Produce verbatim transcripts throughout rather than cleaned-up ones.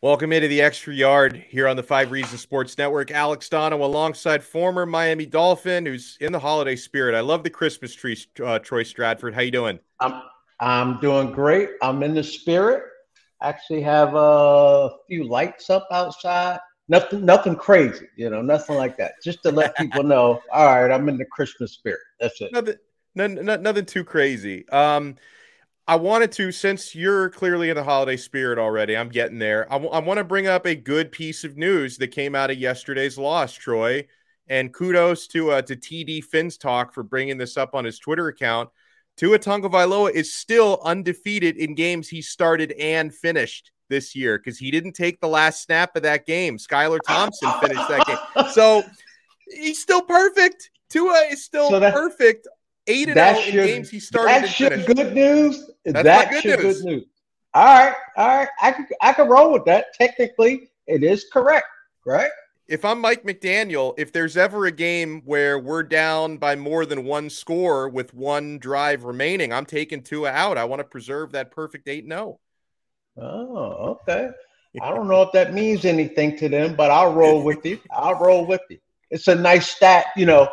Welcome into the Extra Yard here on the Five Reasons Sports Network. Alex Dono alongside former Miami Dolphin, who's in the holiday spirit. I love the Christmas tree, uh, Troy Stratford. How you doing? I'm I'm doing great. I'm in the spirit. Actually have a few lights up outside. Nothing, nothing crazy, you know, nothing like that. Just to let people know, all right, I'm in the Christmas spirit. That's it. Nothing, none, nothing too crazy. Um I wanted to, since you're clearly in the holiday spirit already, I'm getting there. I, w- I want to bring up a good piece of news that came out of yesterday's loss, Troy. And kudos to uh, to T D Finn's talk for bringing this up on his Twitter account. Tua Tagovailoa is still undefeated in games he started and finished this year because he didn't take the last snap of that game. Skylar Thompson finished that game. So he's still perfect. Tua is still so that- perfect. Eight and out in games he started and finished. That's your good news. That's your good news. All right, all right. I can I can roll with that. Technically, it is correct, right? If I'm Mike McDaniel, if there's ever a game where we're down by more than one score with one drive remaining, I'm taking Tua out. I want to preserve that perfect eight and oh. Oh, okay. I don't know if that means anything to them, but I'll roll with you. I'll roll with you. It's a nice stat, you know.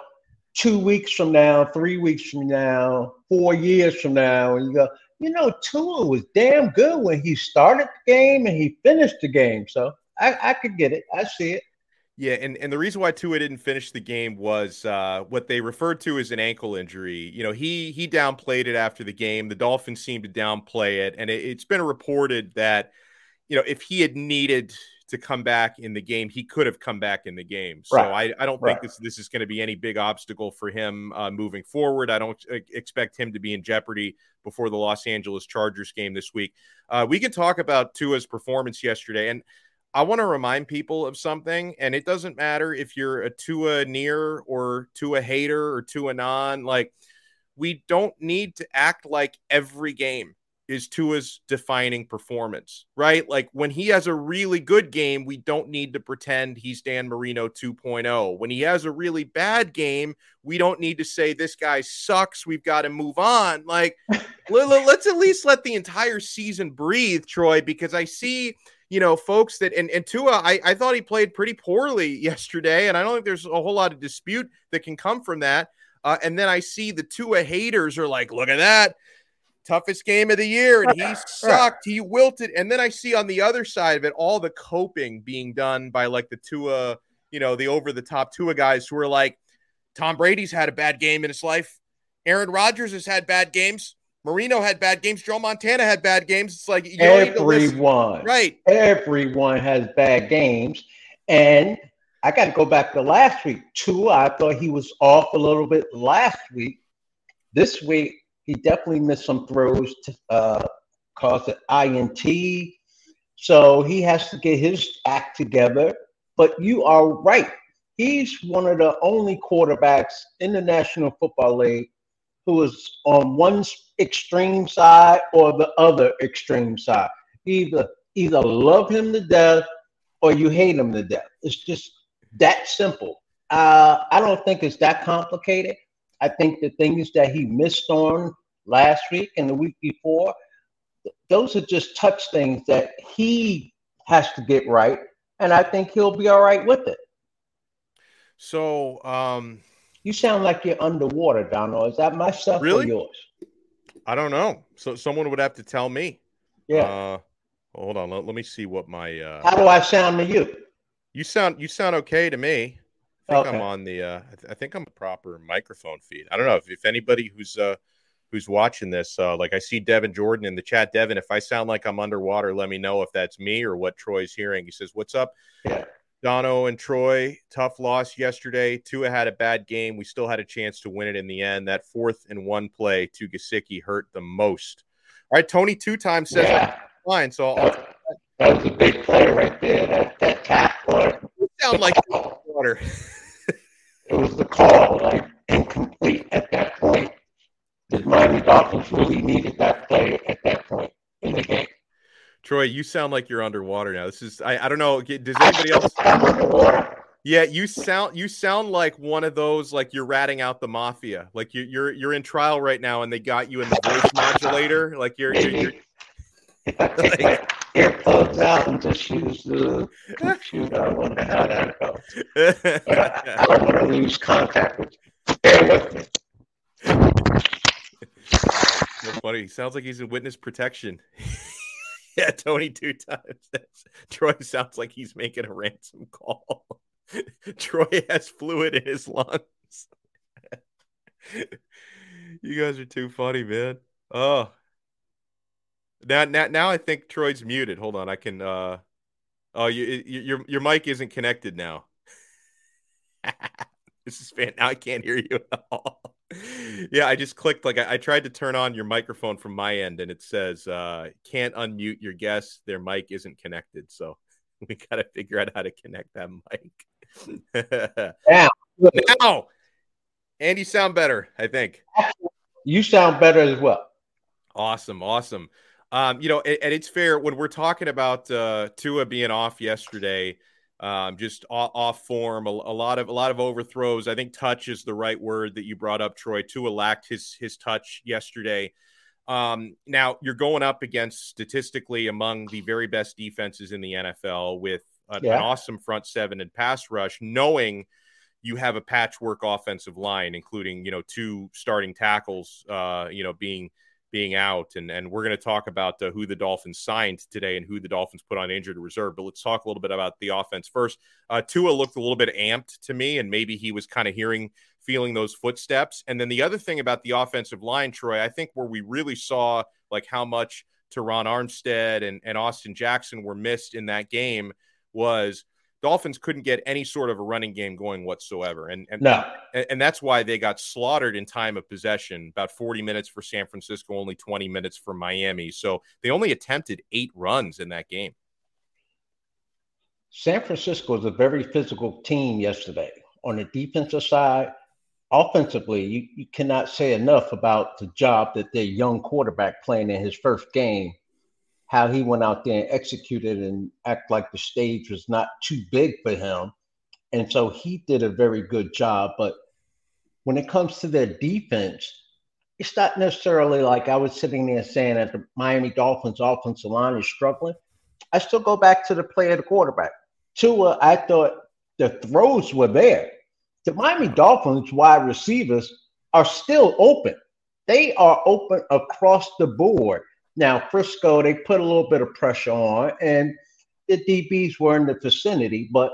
Two weeks from now, three weeks from now, four years from now, and you go, you know, Tua was damn good when he started the game and he finished the game. So I, I could get it. I see it. Yeah, and, and the reason why Tua didn't finish the game was uh, what they referred to as an ankle injury. You know, he he downplayed it after the game. The Dolphins seemed to downplay it, and it, it's been reported that, you know, if he had needed to come back in the game, he could have come back in the game. So right. I, I don't right. think this this is going to be any big obstacle for him uh, moving forward. I don't expect him to be in jeopardy before the Los Angeles Chargers game this week. Uh, we can talk about Tua's performance yesterday, and I want to remind people of something. And it doesn't matter if you're a Tua near or Tua hater or Tua non. Like, we don't need to act like every game is Tua's defining performance, right? Like, when he has a really good game, we don't need to pretend he's Dan Marino two point oh. When he has a really bad game, we don't need to say this guy sucks, we've got to move on. Like, let's at least let the entire season breathe, Troy, because I see, you know, folks that, and, and Tua, I, I thought he played pretty poorly yesterday, and I don't think there's a whole lot of dispute that can come from that. Uh, and then I see the Tua haters are like, look at that. Toughest game of the year, and he sucked, he wilted. And then I see on the other side of it, all the coping being done by, like, the Tua, you know, the over-the-top Tua guys who are like, Tom Brady's had a bad game in his life. Aaron Rodgers has had bad games. Marino had bad games. Joe Montana had bad games. It's like, you don't need to listen. Everyone. Right. Everyone has bad games. And I got to go back to last week. Tua, I thought he was off a little bit last week. This week, he definitely missed some throws, to, uh, caused an I N T. So he has to get his act together. But you are right. He's one of the only quarterbacks in the National Football League who is on one extreme side or the other extreme side. Either either love him to death or you hate him to death. It's just that simple. Uh, I don't think it's that complicated. I think the things that he missed on last week and the week before, those are just touch things that he has to get right, and I think he'll be all right with it. So um, you sound like you're underwater, Donald. Is that my stuff really? Or yours? I don't know. So someone would have to tell me. Yeah. Uh, hold on. Let, let me see what my. Uh, How do I sound to you? You sound you sound okay to me. I think okay. I'm on the. Uh, I, th- I think I'm the proper microphone feed. I don't know if, if anybody who's uh, who's watching this. Uh, like I see Devin Jordan in the chat. Devin, if I sound like I'm underwater, let me know if that's me or what Troy's hearing. He says, "What's up?" Yeah. Dono and Troy, tough loss yesterday. Tua had a bad game. We still had a chance to win it in the end. That fourth and one play to Gesicki hurt the most. All right, Tony two times says yeah. Fine. So I'll, that, that was a big play right there. That that tackle. It sounded like water. It was the call, like incomplete at that point. The Miami Dolphins really needed that play at that point in the game. Troy, you sound like you're underwater now. This is I, I don't know. Does anybody else? Yeah, you sound you sound like one of those like you're ratting out the mafia. Like you, you're you're in trial right now, and they got you in the voice modulator. Like you're. you're, you're like, earplugs out and just use the computer. I wonder how that goes. I, I don't want to lose contact with you. Bear with me. That's funny. He sounds like he's in witness protection. Yeah, Tony two times. That's, Troy sounds like he's making a ransom call. Troy has fluid in his lungs. You guys are too funny, man. Oh, now, now, now I think Troy's muted. Hold on, I can. Uh, oh, you, you, your your mic isn't connected now. This is fan. Now I can't hear you at all. Yeah, I just clicked. Like I, I tried to turn on your microphone from my end, and it says uh, can't unmute your guest. Their mic isn't connected, so we got to figure out how to connect that mic. Now, now, and you sound better. I think you sound better as well. Awesome, awesome. Um, you know, and, and it's fair when we're talking about uh, Tua being off yesterday. Um, just off, off form, a, a lot of a lot of overthrows. I think touch is the right word that you brought up, Troy. Tua lacked his his touch yesterday. Um, now you're going up against statistically among the very best defenses in the N F L with an, yeah. an awesome front seven and pass rush, knowing you have a patchwork offensive line, including you know two starting tackles, uh, you know being being out, and and we're going to talk about uh, who the Dolphins signed today and who the Dolphins put on injured reserve. But let's talk a little bit about the offense first. Uh, Tua looked a little bit amped to me, and maybe he was kind of hearing, feeling those footsteps. And then the other thing about the offensive line, Troy, I think where we really saw like how much Teron Armstead and, and Austin Jackson were missed in that game was Dolphins couldn't get any sort of a running game going whatsoever. And and, no. and and that's why they got slaughtered in time of possession, about forty minutes for San Francisco, only twenty minutes for Miami. So they only attempted eight runs in that game. San Francisco is a very physical team yesterday. On the defensive side, offensively, you, you cannot say enough about the job that their young quarterback playing in his first game, how he went out there and executed and act like the stage was not too big for him. And so he did a very good job. But when it comes to their defense, it's not necessarily like I was sitting there saying that the Miami Dolphins offensive line is struggling. I still go back to the play of the quarterback. Tua, I thought the throws were there. The Miami Dolphins wide receivers are still open. They are open across the board. Now, Frisco, they put a little bit of pressure on, and the D Bs were in the vicinity. But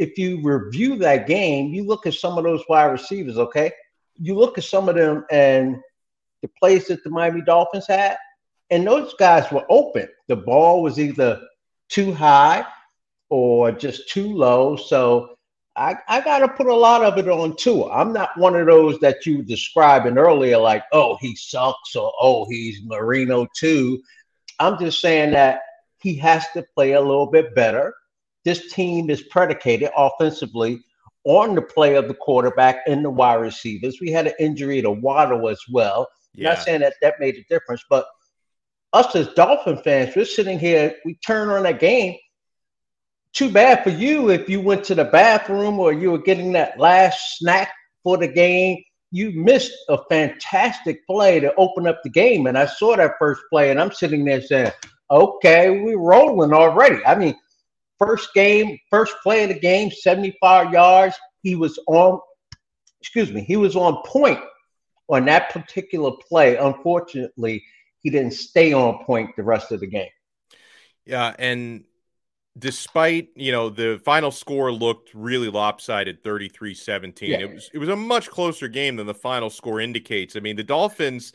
if you review that game, you look at some of those wide receivers, okay? You look at some of them and the plays that the Miami Dolphins had, and those guys were open. The ball was either too high or just too low. So I, I got to put a lot of it on Tua. I'm not one of those that you were describing earlier, like, oh, he sucks or, oh, he's Marino too. I'm just saying that he has to play a little bit better. This team is predicated offensively on the play of the quarterback and the wide receivers. We had an injury to Waddle as well. Yeah. Not saying that that made a difference, but us as Dolphin fans, we're sitting here, we turn on that game. Too bad for you if you went to the bathroom or you were getting that last snack for the game. You missed a fantastic play to open up the game. And I saw that first play, and I'm sitting there saying, okay, we're rolling already. I mean, first game, first play of the game, seventy-five yards. He was on, excuse me, he was on point on that particular play. Unfortunately, he didn't stay on point the rest of the game. Yeah, and despite, you know, the final score looked really lopsided, thirty-three seventeen. Yeah. It was it was a much closer game than the final score indicates. I mean, the Dolphins,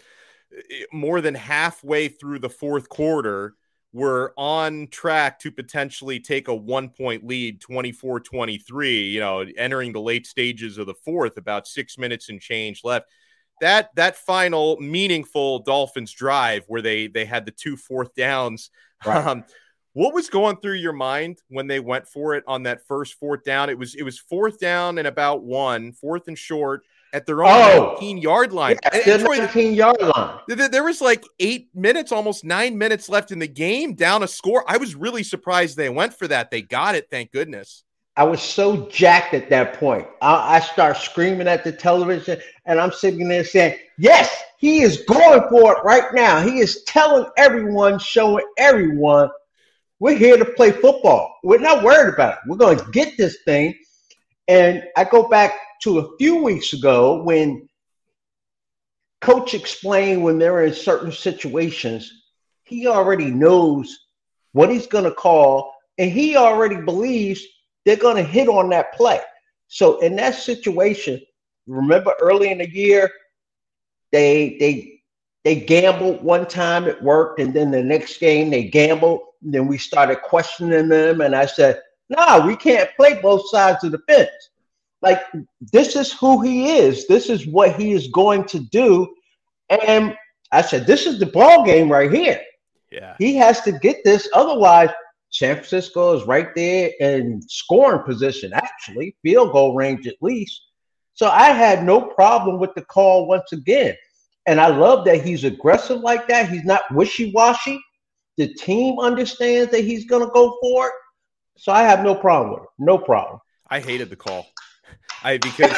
more than halfway through the fourth quarter, were on track to potentially take a one-point lead, twenty-four twenty-three, you know, entering the late stages of the fourth, about six minutes and change left. That that final meaningful Dolphins drive where they they had the two fourth downs. Right. Um, what was going through your mind when they went for it on that first fourth down? It was it was fourth down and about one, fourth and short at their own oh, nineteen-yard line. Yeah, the nineteen-yard line. There, there was like eight minutes, almost nine minutes left in the game, down a score. I was really surprised they went for that. They got it, thank goodness. I was so jacked at that point. I, I start screaming at the television, and I'm sitting there saying, yes, he is going for it right now. He is telling everyone, showing everyone, we're here to play football. We're not worried about it. We're going to get this thing. And I go back to a few weeks ago when coach explained when they're in certain situations, he already knows what he's going to call, and he already believes they're going to hit on that play. So in that situation, remember early in the year, they they they gambled one time, it worked, and then the next game they gambled, and then we started questioning them, and I said, no, we can't play both sides of the fence. Like, this is who he is. This is what he is going to do. And I said, this is the ball game right here. Yeah, he has to get this. Otherwise, San Francisco is right there in scoring position, actually, field goal range at least. So I had no problem with the call once again. And I love that he's aggressive like that. He's not wishy-washy. The team understands that he's going to go for it. So I have no problem with it. No problem. I hated the call. I because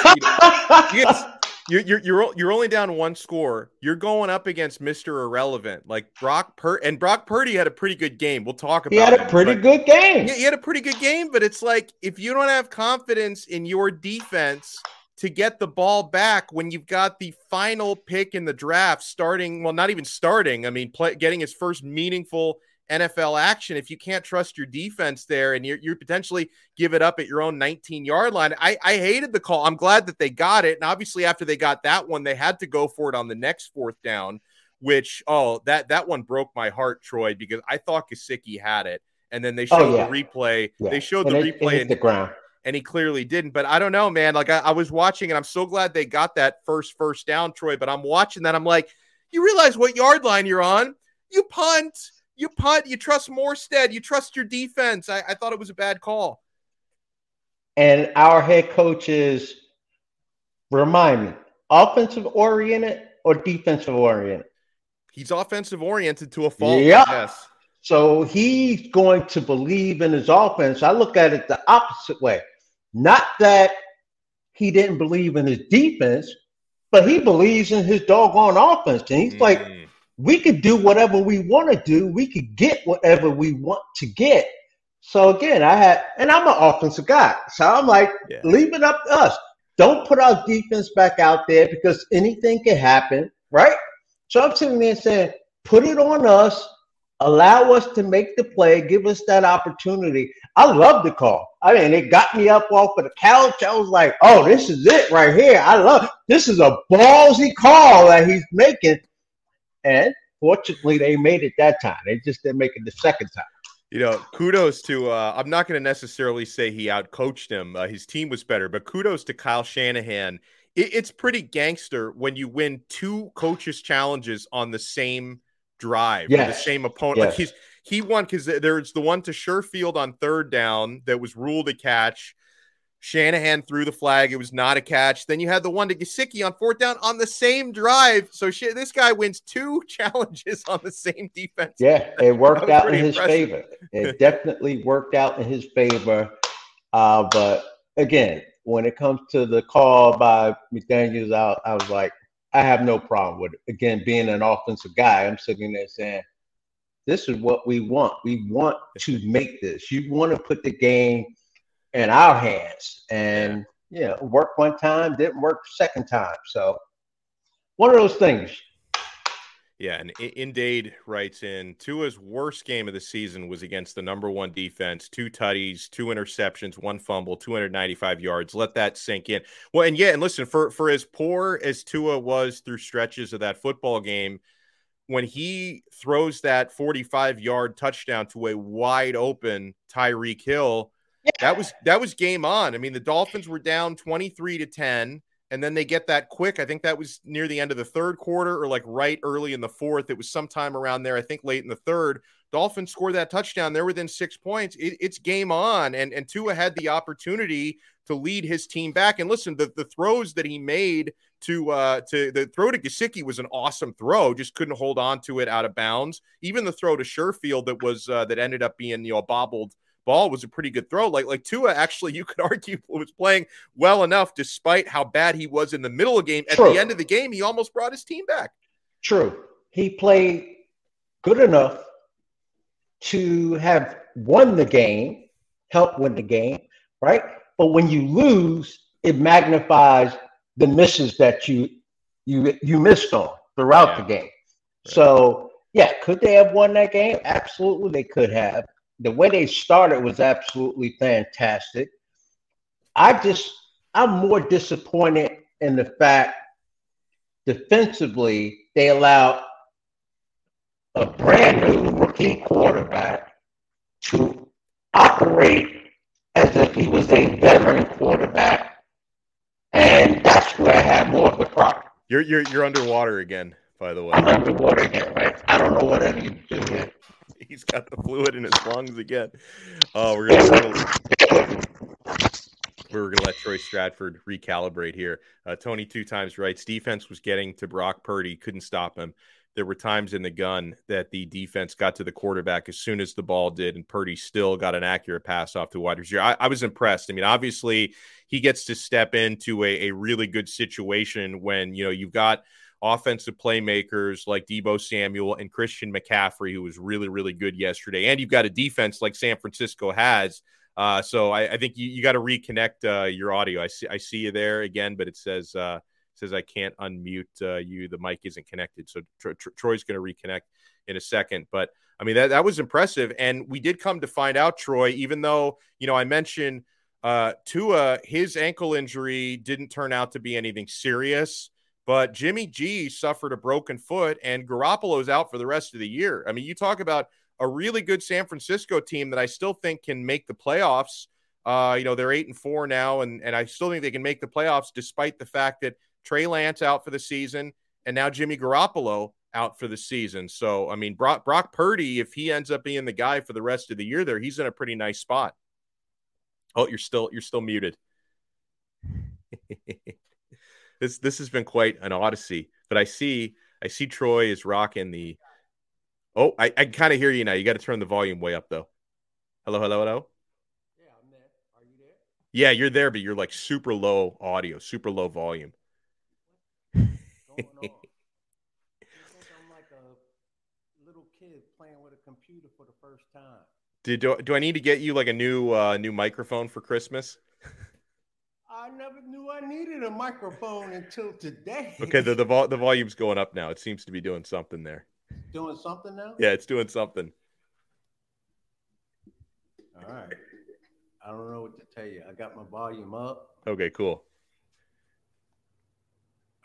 you know, you're, you're you're you're only down one score. You're going up against Mister Irrelevant, like Brock Pur and Brock Purdy had a pretty good game. We'll talk about. He had a it, pretty good game. Yeah, he had a pretty good game, but it's like if you don't have confidence in your defense to get the ball back when you've got the final pick in the draft, starting well, not even starting. I mean, play, getting his first meaningful N F L action. If you can't trust your defense there and you're, you're potentially give it up at your own nineteen yard line, I, I hated the call. I'm glad that they got it. And obviously after they got that one, they had to go for it on the next fourth down, which, oh, that, that one broke my heart, Troy, because I thought Gesicki had it. And then they showed oh, yeah. the replay. Yeah. They showed and the it, replay it hit the ground. And he clearly didn't, but I don't know, man. Like I, I was watching and I'm so glad they got that first, first down, Troy, but I'm watching that. I'm like, you realize what yard line you're on. You punt. You punt, you trust Morstead, you trust your defense. I, I thought it was a bad call. And our head coach is, remind me, offensive-oriented or defensive-oriented? He's offensive-oriented to a fault, yep. Yes. So he's going to believe in his offense. I look at it the opposite way. Not that he didn't believe in his defense, but he believes in his doggone offense. And he's mm. like, we could do whatever we want to do. We could get whatever we want to get. So, again, I had – and I'm an offensive guy. So, I'm like, yeah. leave it up to us. Don't put our defense back out there because anything can happen, right? So, I'm sitting there saying, put it on us. Allow us to make the play. Give us that opportunity. I love the call. I mean, it got me up off of the couch. I was like, oh, this is it right here. I love – this is a ballsy call that he's making. And fortunately, they made it that time. They just didn't make it the second time. you know, kudos to, uh, I'm not going to necessarily say he outcoached him. Uh, his team was better, but kudos to Kyle Shanahan. It, it's pretty gangster when you win two coaches' challenges on the same drive, yes. or the same opponent. Yes. Like he's, he won because there's the one to Sherfield on third down that was ruled a catch. Shanahan threw the flag. It was not a catch. Then you had the one to Gesicki on fourth down on the same drive. So sh- this guy wins two challenges on the same defense. Yeah, it worked out in his favor. It definitely worked out in his favor. Uh, but, again, when it comes to the call by McDaniels, I, I was like, I have no problem with it. Again, being an offensive guy, I'm sitting there saying, this is what we want. We want to make this. You want to put the game in our hands, and you know, worked one time, didn't work second time. So one of those things. Yeah, and Indade writes in, Tua's worst game of the season was against the number one defense, two tutties, two interceptions, one fumble, two hundred ninety-five yards. Let that sink in. Well, and yeah, and listen, for, for as poor as Tua was through stretches of that football game, when he throws that forty-five-yard touchdown to a wide-open Tyreek Hill, yeah. That was that was game on. I mean, the Dolphins were down twenty-three to ten, and then they get that quick. I think that was near the end of the third quarter or like right early in the fourth. It was sometime around there, I think late in the third. Dolphins score that touchdown. They're within six points. It, it's game on, and, and Tua had the opportunity to lead his team back. And listen, the, the throws that he made to uh, to the throw to Gesicki was an awesome throw. Just couldn't hold on to it out of bounds. Even the throw to Sherfield that was uh, that ended up being, you know, bobbled ball was a pretty good throw. Like, like Tua actually, you could argue, was playing well enough despite how bad he was in the middle of the game. At True. The end of the game, he almost brought his team back. True. He played good enough to have won the game, helped win the game, right? But when you lose, it magnifies the misses that you you you missed on throughout yeah. the game. Right. So, yeah, could they have won that game? Absolutely, they could have. The way they started was absolutely fantastic. I just, I'm more disappointed in the fact defensively they allowed a brand new rookie quarterback to operate as if he was a veteran quarterback. And that's where I have more of a problem. You're, you're, you're underwater again, by the way. I'm underwater again, right? I don't know what I need to do here. He's got the fluid in his lungs again. Oh, we're gonna we're gonna let Troy Stratford recalibrate here. Uh, Tony two times writes, defense was getting to Brock Purdy, couldn't stop him. There were times in the gun that the defense got to the quarterback as soon as the ball did, and Purdy still got an accurate pass off to wide receiver. I, I was impressed. I mean, obviously, he gets to step into a, a really good situation when you know you've got offensive playmakers like Debo Samuel and Christian McCaffrey, who was really, really good yesterday. And you've got a defense like San Francisco has. Uh, so I, I think you, you got to reconnect uh, your audio. I see, I see you there again, but it says uh, it says I can't unmute uh, you. The mic isn't connected. So Tr- Tr- Troy's going to reconnect in a second. But, I mean, that, that was impressive. And we did come to find out, Troy, even though, you know, I mentioned uh, Tua, his ankle injury didn't turn out to be anything serious. But Jimmy G suffered a broken foot, and Garoppolo's out for the rest of the year. I mean, you talk about a really good San Francisco team that I still think can make the playoffs. Uh, you know, they're eight and four now, and, and I still think they can make the playoffs despite the fact that Trey Lance out for the season and now Jimmy Garoppolo out for the season. So, I mean, Brock, Brock Purdy, if he ends up being the guy for the rest of the year there, he's in a pretty nice spot. Oh, you're still you're still muted. This this has been quite an odyssey, but I see I see Troy is rocking the. Oh, I, I kind of hear you now. You got to turn the volume way up though. Hello, hello, hello. Yeah, I'm there. Are you there? Yeah, you're there, but you're like super low audio, super low volume. What's going on? I think I'm like a little kid playing with a computer for the first time. Did do, do I need to get you like a new uh, new microphone for Christmas? I never knew I needed a microphone until today. Okay, the the, vol- the volume's going up now. It seems to be doing something there. Doing something now? Yeah, it's doing something. All right. I don't know what to tell you. I got my volume up. Okay, cool.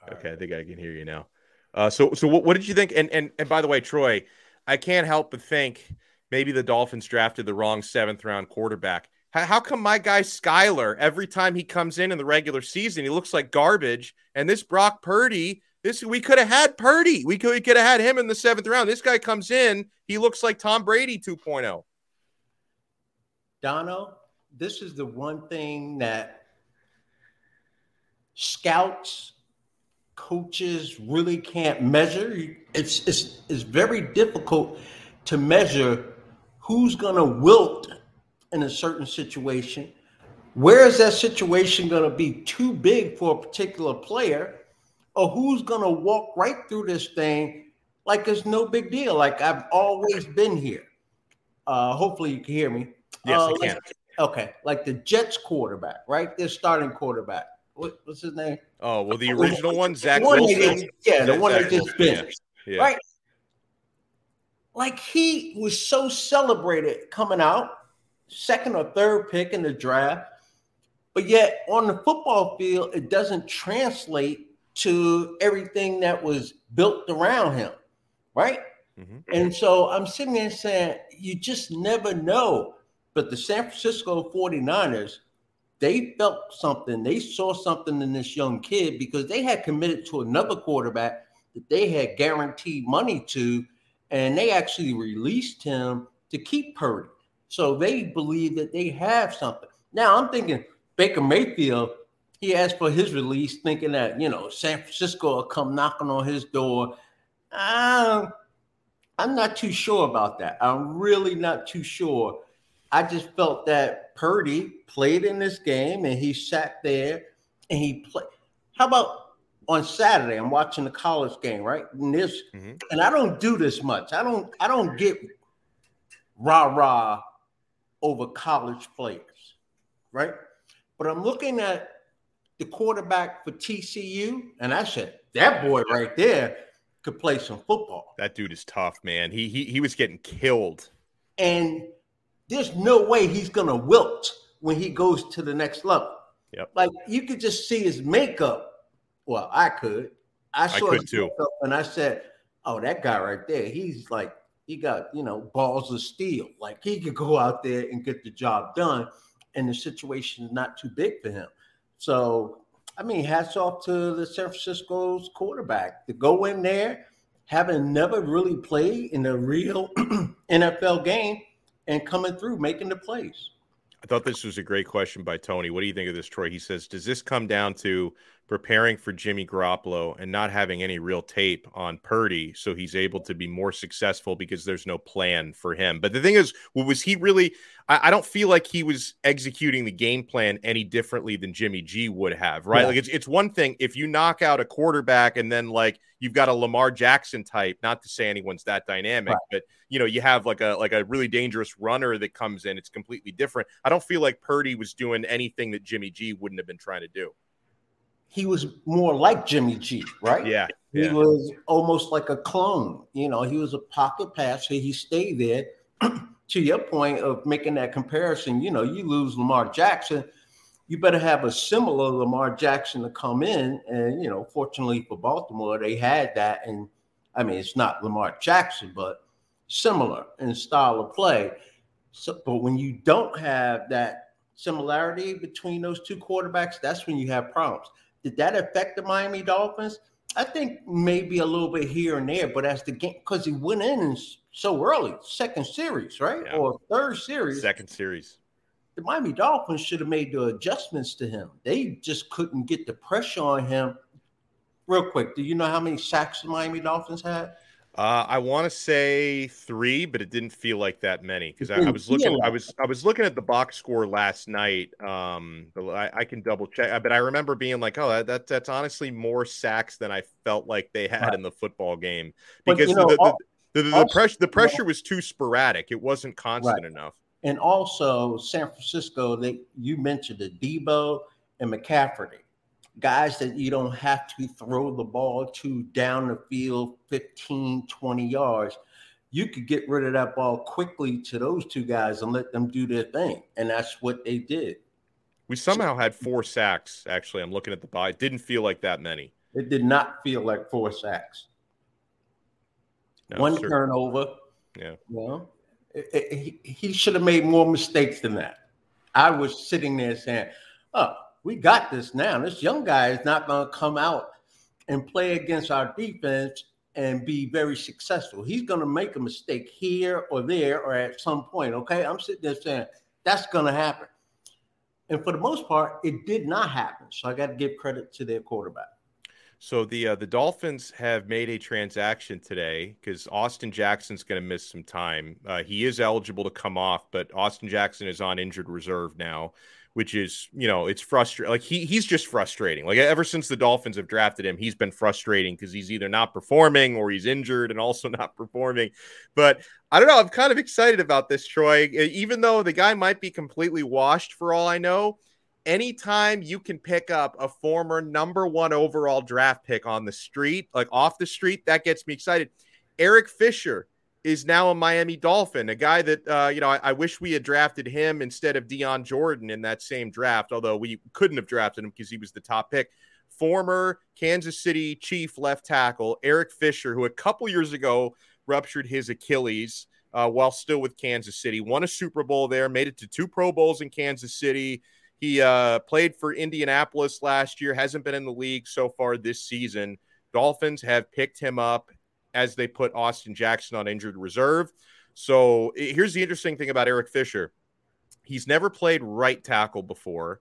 All okay, right. I think I can hear you now. Uh, so so what, what did you think? And and and by the way, Troy, I can't help but think maybe the Dolphins drafted the wrong seventh round quarterback. How come my guy Skylar, every time he comes in in the regular season, he looks like garbage? And this Brock Purdy, this we could have had Purdy. We could, we could have had him in the seventh round. This guy comes in, he looks like Tom Brady two point oh. Dono, this is the one thing that scouts, coaches really can't measure. It's it's it's very difficult to measure who's going to wilt in a certain situation. Where is that situation going to be too big for a particular player, or who's going to walk right through this thing like it's no big deal, like I've always been here. Uh, hopefully you can hear me. Yes, uh, I can. Okay, like the Jets quarterback, right? Their starting quarterback. What, what's his name? Oh, well, the original one, Zach one Wilson. Is, yeah, the Zach one that just finished, yeah. Yeah. Right? Like he was so celebrated coming out, second or third pick in the draft, but yet on the football field, it doesn't translate to everything that was built around him, right? Mm-hmm. And so I'm sitting there saying, you just never know. But the San Francisco 49ers, they felt something. They saw something in this young kid because they had committed to another quarterback that they had guaranteed money to, and they actually released him to keep Purdy. So they believe that they have something. Now, I'm thinking Baker Mayfield, he asked for his release thinking that, you know, San Francisco will come knocking on his door. Um, I'm not too sure about that. I'm really not too sure. I just felt that Purdy played in this game and he sat there and he played. How about on Saturday? I'm watching the college game, right? And this, mm-hmm. and I don't do this much. I don't, I don't get rah-rah over college players, right? But I'm looking at the quarterback for T C U, and I said, that boy right there could play some football. That dude is tough, man. He he he was getting killed. And there's no way he's going to wilt when he goes to the next level. Yep. Like, you could just see his makeup. Well, I could. I saw I could his too. Makeup, and I said, oh, that guy right there, he's like, he got, you know, balls of steel. Like, he could go out there and get the job done, and the situation is not too big for him. So, I mean, hats off to the San Francisco's quarterback to go in there, having never really played in a real N F L game, and coming through, making the plays. I thought this was a great question by Tony. What do you think of this, Troy? He says, does this come down to preparing for Jimmy Garoppolo and not having any real tape on Purdy, so he's able to be more successful because there's no plan for him? But the thing is, was he really – I don't feel like he was executing the game plan any differently than Jimmy G would have, right? Yeah. Like, it's it's one thing if you knock out a quarterback and then, like, you've got a Lamar Jackson type, not to say anyone's that dynamic, right. But, you know, you have, like, a like a really dangerous runner that comes in. It's completely different. I don't feel like Purdy was doing anything that Jimmy G wouldn't have been trying to do. He was more like Jimmy G, right? Yeah, yeah. He was almost like a clone. You know, he was a pocket passer. He stayed there. To your point of making that comparison, you know, you lose Lamar Jackson, you better have a similar Lamar Jackson to come in. And, you know, fortunately for Baltimore, they had that. And, I mean, it's not Lamar Jackson, but similar in style of play. So, but when you don't have that similarity between those two quarterbacks, that's when you have problems. Did that affect the Miami Dolphins? I think maybe a little bit here and there, but as the game, because he went in so early, second series, right? Yeah. Or third series. Second series. The Miami Dolphins should have made the adjustments to him. They just couldn't get the pressure on him. Real quick, do you know how many sacks the Miami Dolphins had? Uh, I want to say three, but it didn't feel like that many because I, I was looking. I was I was looking at the box score last night. Um, I, I can double check, but I remember being like, "Oh, that that's honestly more sacks than I felt like they had right. in the football game because but, you know, the, the, all, the, the, the also, pressure the pressure was too sporadic. It wasn't constant right. enough." And also, San Francisco, they you mentioned the Debo and McCaffrey. Guys that you don't have to throw the ball to down the field fifteen, twenty yards. You could get rid of that ball quickly to those two guys and let them do their thing. And that's what they did. We somehow had four sacks, actually. I'm looking at the bye. It didn't feel like that many. It did not feel like four sacks. No, One sir. turnover. Yeah. Well, He, he should have made more mistakes than that. I was sitting there saying, oh, we got this now. This young guy is not going to come out and play against our defense and be very successful. He's going to make a mistake here or there or at some point, okay? I'm sitting there saying, that's going to happen. And for the most part, it did not happen. So I got to give credit to their quarterback. So the uh, the Dolphins have made a transaction today because Austin Jackson's going to miss some time. Uh, he is eligible to come off, but Austin Jackson is on injured reserve now, which is, you know, it's frustrating. Like he he's just frustrating. Like ever since the Dolphins have drafted him, he's been frustrating because he's either not performing or he's injured and also not performing. But I don't know. I'm kind of excited about this, Troy. Even though the guy might be completely washed for all I know, anytime you can pick up a former number one overall draft pick on the street, like off the street, that gets me excited. Eric Fisher is now a Miami Dolphin, a guy that, uh, you know, I, I wish we had drafted him instead of Deion Jordan in that same draft, although we couldn't have drafted him because he was the top pick. Former Kansas City Chief left tackle Eric Fisher, who a couple years ago ruptured his Achilles uh, while still with Kansas City, won a Super Bowl there, made it to two Pro Bowls in Kansas City. He uh, played for Indianapolis last year, hasn't been in the league so far this season. Dolphins have picked him up as they put Austin Jackson on injured reserve. So here's the interesting thing about Eric Fisher. He's never played right tackle before.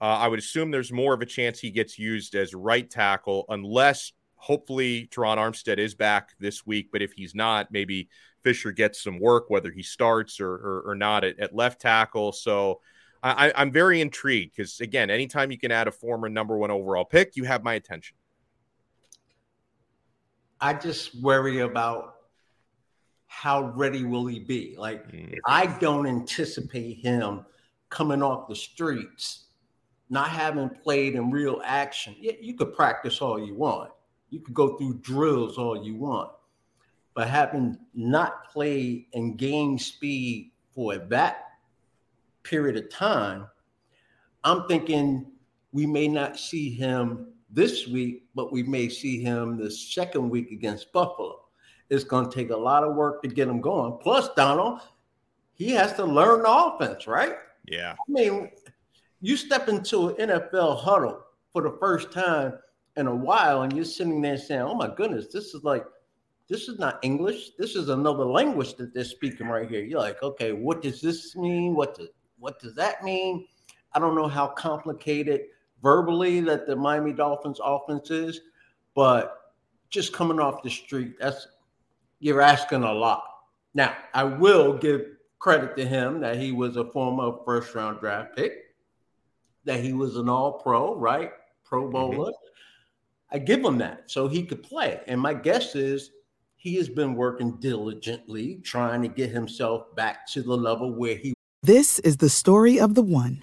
Uh, I would assume there's more of a chance he gets used as right tackle unless hopefully Teron Armstead is back this week. But if he's not, maybe Fisher gets some work, whether he starts or, or, or not at, at left tackle. So I, I'm very intrigued because, again, anytime you can add a former number one overall pick, you have my attention. I just worry about how ready will he be. Like, mm. I don't anticipate him coming off the streets, not having played in real action. Yeah, you could practice all you want. You could go through drills all you want. But having not played and gained speed for that period of time, I'm thinking we may not see him this week, but we may see him the second week against Buffalo. It's going to take a lot of work to get him going. Plus, Donald, he has to learn the offense, right? Yeah. I mean, you step into an N F L huddle for the first time in a while, and you're sitting there saying, oh, my goodness, this is like, this is not English. This is another language that they're speaking right here. You're like, okay, what does this mean? What does What does that mean? I don't know how complicated verbally that the Miami Dolphins offense is, but just coming off the street, that's you're asking a lot. Now, I will give credit to him that he was a former first-round draft pick, that he was an all-pro, right, pro bowler. Mm-hmm. I give him that, so he could play. And my guess is he has been working diligently, trying to get himself back to the level where he This is the story of the one.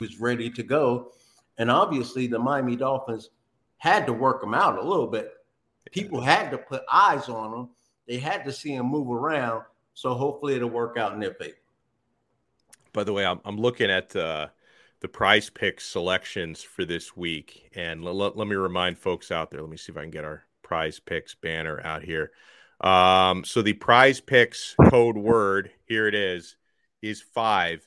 Was ready to go, and obviously the Miami Dolphins had to work him out a little bit. People had to put eyes on him. They had to see him move around, so hopefully it'll work out in their favor. By the way, I'm, I'm looking at uh, the PrizePicks selections for this week, and l- l- let me remind folks out there, let me see if I can get our PrizePicks banner out here. Um, so the PrizePicks code word, here it is, is five.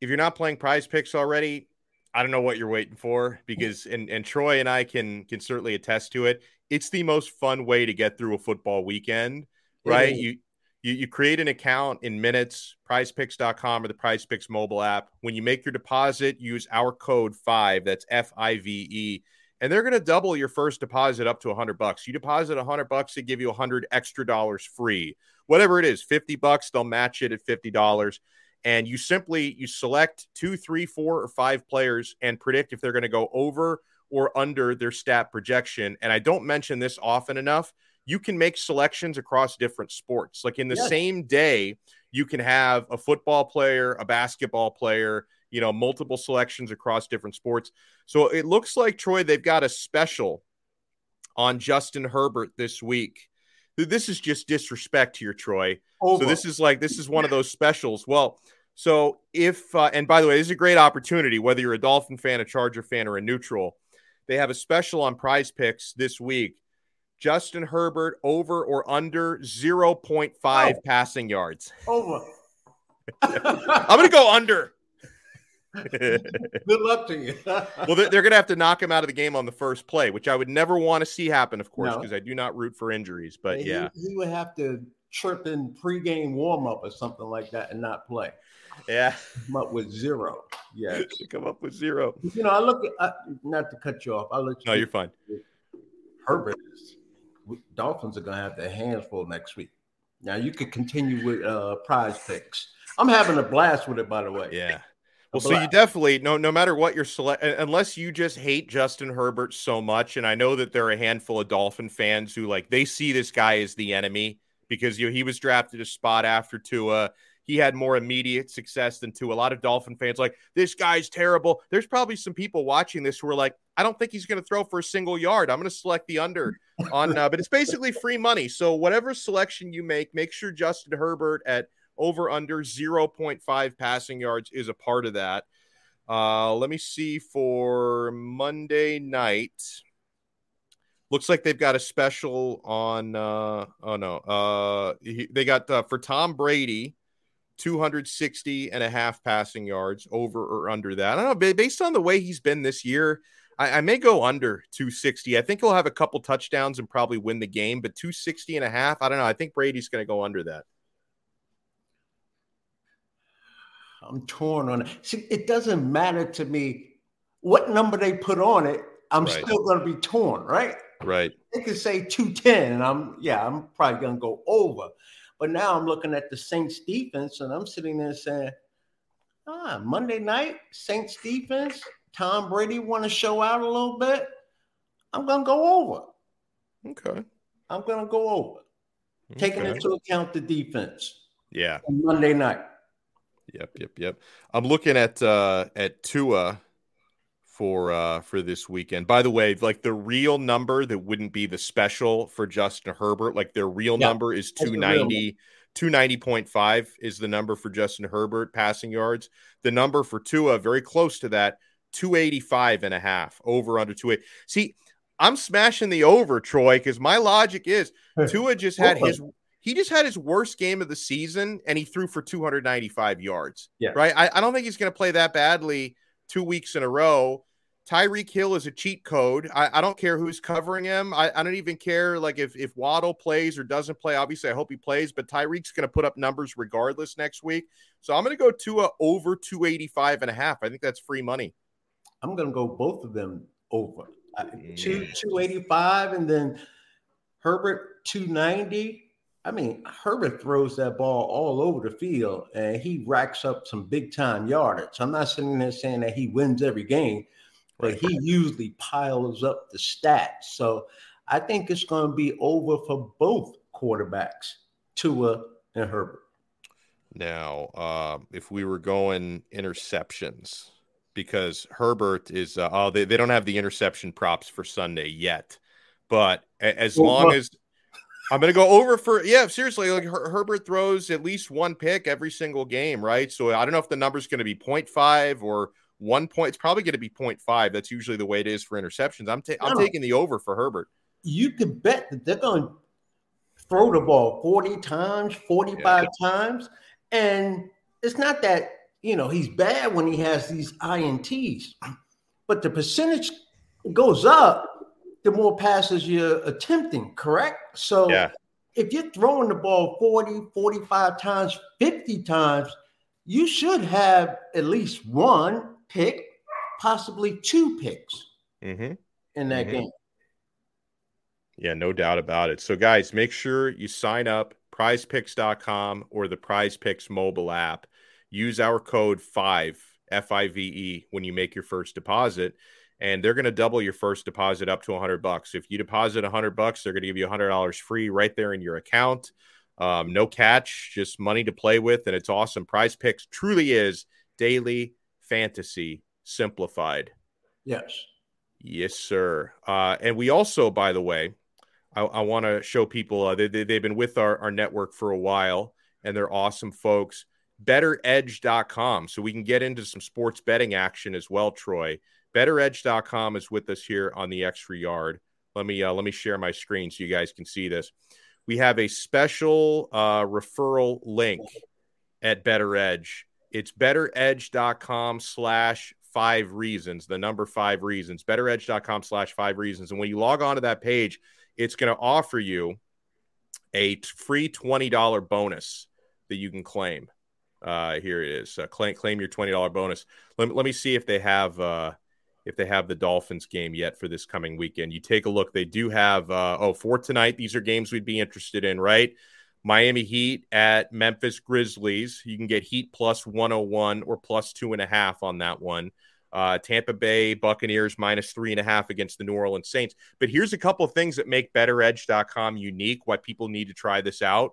If you're not playing PrizePicks already, I don't know what you're waiting for, because and, and Troy and I can can certainly attest to it. It's the most fun way to get through a football weekend, right? Mm-hmm. You, you you create an account in minutes, prize picks dot com or the PrizePicks mobile app. When you make your deposit, use our code five, that's F I V E, and they're going to double your first deposit up to one hundred bucks. You deposit one hundred bucks, they give you one hundred extra dollars free. Whatever it is, fifty bucks, they'll match it at fifty dollars. And you simply, you select two, three, four, or five players and predict if they're going to go over or under their stat projection. And I don't mention this often enough. You can make selections across different sports. Like in the yes. same day, you can have a football player, a basketball player, you know, multiple selections across different sports. So it looks like, Troy, they've got a special on Justin Herbert this week. This is just disrespect here, Troy. Over. So this is like, this is one of those specials. Well, so if, uh, and by the way, this is a great opportunity, whether you're a Dolphin fan, a Charger fan, or a neutral, they have a special on PrizePicks this week. Justin Herbert over or under zero point five oh. passing yards. Over. I'm going to go under. Good luck to you. Well, they're going to have to knock him out of the game on the first play, which I would never want to see happen, of course, because no. I do not root for injuries. But he, yeah, he would have to trip in pregame warm up or something like that and not play. Yeah, come up with zero. Yeah, come up with zero. You know, I look at I, not to cut you off. I look. No, you're fine. Herbert, Dolphins are going to have their hands full next week. Now you could continue with uh, PrizePicks. I'm having a blast with it, by the way. Yeah. Well, so you definitely, no no matter what you're select, unless you just hate Justin Herbert so much, and I know that there are a handful of Dolphin fans who, like, they see this guy as the enemy because, you know, he was drafted a spot after Tua. He had more immediate success than Tua. A lot of Dolphin fans like, this guy's terrible. There's probably some people watching this who are like, I don't think he's going to throw for a single yard. I'm going to select the under on, uh, but it's basically free money. So whatever selection you make, make sure Justin Herbert at over under zero point five passing yards is a part of that. Uh, let me see for Monday night. Looks like they've got a special on. Uh, oh no, uh, he, they got uh, for Tom Brady, two hundred sixty and a half passing yards, over or under that. I don't know. Based on the way he's been this year, I, I may go under two sixty. I think he'll have a couple touchdowns and probably win the game. But two sixty and a half, I don't know. I think Brady's going to go under that. I'm torn on it. See, it doesn't matter to me what number they put on it. I'm right. still going to be torn, right? Right. They could say two ten, and I'm, yeah, I'm probably going to go over. But now I'm looking at the Saints defense, and I'm sitting there saying, ah, Monday night, Saints defense, Tom Brady want to show out a little bit. I'm going to go over. Okay. I'm going to go over. Okay. Taking into account the defense. Yeah. On Monday night. Yep, yep, yep. I'm looking at uh, at Tua for uh, for this weekend. By the way, like the real number that wouldn't be the special for Justin Herbert, like their real yeah, number is two ninety. two ninety point five is the number for Justin Herbert passing yards. The number for Tua, very close to that, two eighty-five and a half, over under two eighty. See, I'm smashing the over, Troy, because my logic is Tua just had his – He just had his worst game of the season, and he threw for two hundred ninety-five yards, yeah. right? I, I don't think he's going to play that badly two weeks in a row. Tyreek Hill is a cheat code. I, I don't care who's covering him. I, I don't even care like if, if Waddle plays or doesn't play. Obviously, I hope he plays, but Tyreek's going to put up numbers regardless next week. So I'm going to go Tua over two eighty-five and a half. I think that's free money. I'm going to go both of them over. Yeah. Two, two eighty-five, and then Herbert, two ninety. I mean, Herbert throws that ball all over the field, and he racks up some big-time yardage. I'm not sitting there saying that he wins every game, but he usually piles up the stats. So I think it's going to be over for both quarterbacks, Tua and Herbert. Now, uh, if we were going interceptions, because Herbert is uh, – oh, they, they don't have the interception props for Sunday yet. But as long as – I'm going to go over for, yeah, seriously, like Her- Herbert throws at least one pick every single game, right? So I don't know if the number's going to be point five or one point. It's probably going to be point five. That's usually the way it is for interceptions. I'm, ta- I'm taking the over for Herbert. You can bet that they're going to throw the ball forty times, forty-five yeah. times. And it's not that, you know, he's bad when he has these I N Ts, but the percentage goes up the more passes you're attempting, correct? So yeah. if you're throwing the ball forty, forty-five times, fifty times, you should have at least one pick, possibly two picks mm-hmm. in that mm-hmm. game. Yeah, no doubt about it. So, guys, make sure you sign up, prize picks dot com or the PrizePicks mobile app. Use our code FIVE, F I V E, when you make your first deposit. And they're going to double your first deposit up to one hundred bucks. If you deposit one hundred bucks, they're going to give you one hundred dollars free right there in your account. Um, no catch, just money to play with, and it's awesome. Prize Picks truly is daily fantasy simplified. Yes. Yes, sir. Uh, and we also, by the way, I, I want to show people, uh, they, they, they've been with our, our network for a while, and they're awesome folks. Better Edge dot com, so we can get into some sports betting action as well, Troy. Better Edge dot com is with us here on the Extra Yard. Let me uh, let me share my screen so you guys can see this. We have a special uh, referral link at BetterEdge. It's better edge dot com slash five reasons, the number five reasons, better edge dot com slash five reasons. And when you log on to that page, it's going to offer you a free twenty dollars bonus that you can claim. Uh, here it is. Uh, claim, claim your twenty dollars bonus. Let me, let me see if they have... Uh, if they have the Dolphins game yet for this coming weekend. You take a look. They do have, uh, oh, for tonight, these are games we'd be interested in, right? Miami Heat at Memphis Grizzlies. You can get Heat plus one oh one or plus two and a half on that one. Uh, Tampa Bay Buccaneers minus three and a half against the New Orleans Saints. But here's a couple of things that make better edge dot com unique, why people need to try this out.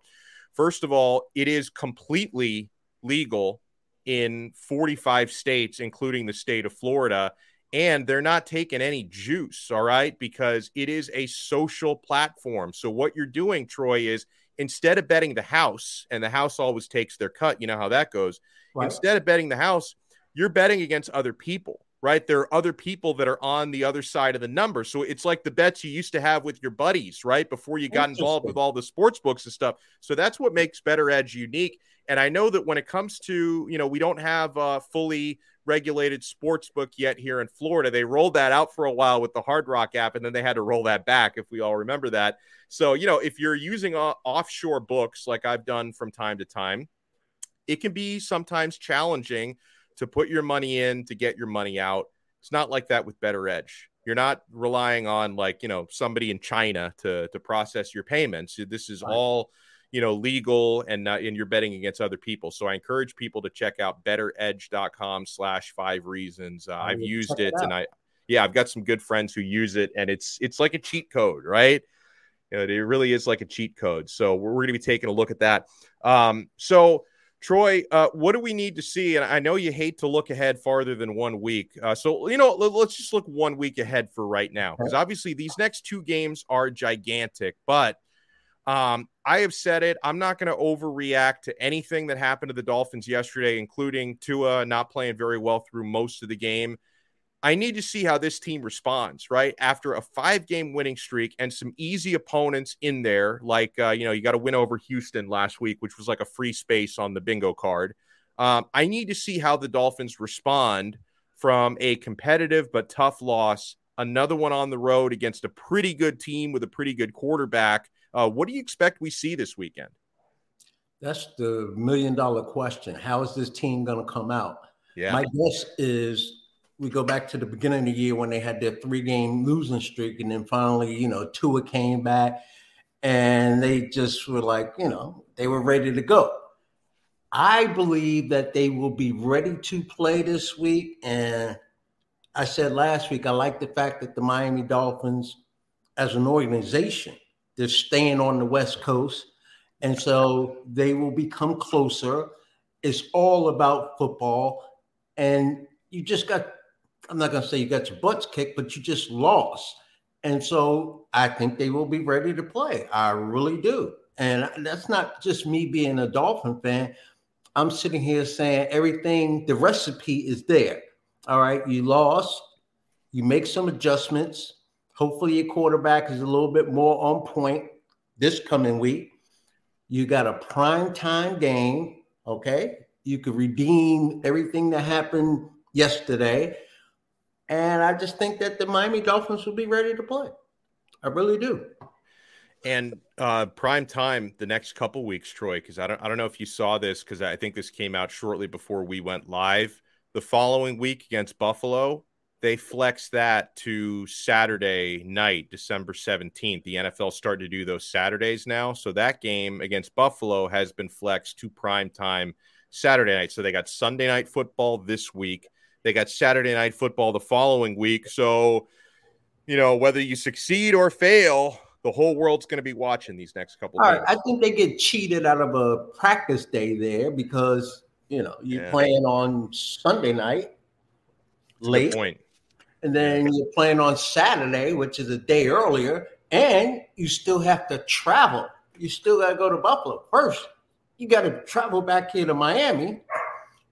First of all, it is completely legal in forty-five states, including the state of Florida. And they're not taking any juice, all right, because it is a social platform. So what you're doing, Troy, is instead of betting the house, and the house always takes their cut, you know how that goes. Right. Instead of betting the house, you're betting against other people, right? There are other people that are on the other side of the number. So it's like the bets you used to have with your buddies, right, before you got involved with all the sports books and stuff. So that's what makes Better Edge unique. And I know that when it comes to, you know, we don't have uh, fully – regulated sports book yet here in Florida. They rolled that out for a while with the Hard Rock app, and then they had to roll that back, if we all remember that. So, you know, if you're using uh, offshore books like I've done from time to time, it can be sometimes challenging to put your money in to get your money out. It's not like that with Better Edge. You're not relying on, like, you know, somebody in China to to process your payments. This is all, you know, legal, and uh, and you're betting against other people. So I encourage people to check out better edge dot com slash five reasons. Uh, I've used it, it and I, yeah, I've got some good friends who use it, and it's, it's like a cheat code, right? You know, it really is like a cheat code. So we're, we're going to be taking a look at that. Um, so Troy, uh, what do we need to see? And I know you hate to look ahead farther than one week. Uh, so, you know, let, let's just look one week ahead for right now, because obviously these next two games are gigantic, but Um, I have said it. I'm not going to overreact to anything that happened to the Dolphins yesterday, including Tua not playing very well through most of the game. I need to see how this team responds, right? After a five-game winning streak and some easy opponents in there, like, uh, you know, you got to win over Houston last week, which was like a free space on the bingo card. Um, I need to see how the Dolphins respond from a competitive but tough loss, another one on the road against a pretty good team with a pretty good quarterback. Uh, what do you expect we see this weekend? That's the million dollar question. How is this team going to come out? Yeah. My guess is we go back to the beginning of the year when they had their three-game losing streak, and then finally, you know, Tua came back, and they just were like, you know, they were ready to go. I believe that they will be ready to play this week, and I said last week, I like the fact that the Miami Dolphins, as an organization, they're staying on the West Coast, and so they will become closer. It's all about football, and you just got, I'm not going to say you got your butts kicked, but you just lost, and so I think they will be ready to play. I really do, and that's not just me being a Dolphin fan. I'm sitting here saying everything, the recipe is there. All right, you lost, you make some adjustments. Hopefully your quarterback is a little bit more on point this coming week. You got a primetime game, okay? You could redeem everything that happened yesterday. And I just think that the Miami Dolphins will be ready to play. I really do. And uh, prime time the next couple weeks, Troy, because I don't, I don't know if you saw this, because I think this came out shortly before we went live. The following week against Buffalo, they flexed that to Saturday night, December seventeenth. The N F L started to do those Saturdays now. So that game against Buffalo has been flexed to primetime Saturday night. So they got Sunday night football this week. They got Saturday night football the following week. So, you know, whether you succeed or fail, the whole world's going to be watching these next couple of days. Right. I think they get cheated out of a practice day there because, you know, you're yeah. playing on Sunday night late. Point. And then you're playing on Saturday, which is a day earlier, and you still have to travel. You still got to go to Buffalo. First, you got to travel back here to Miami.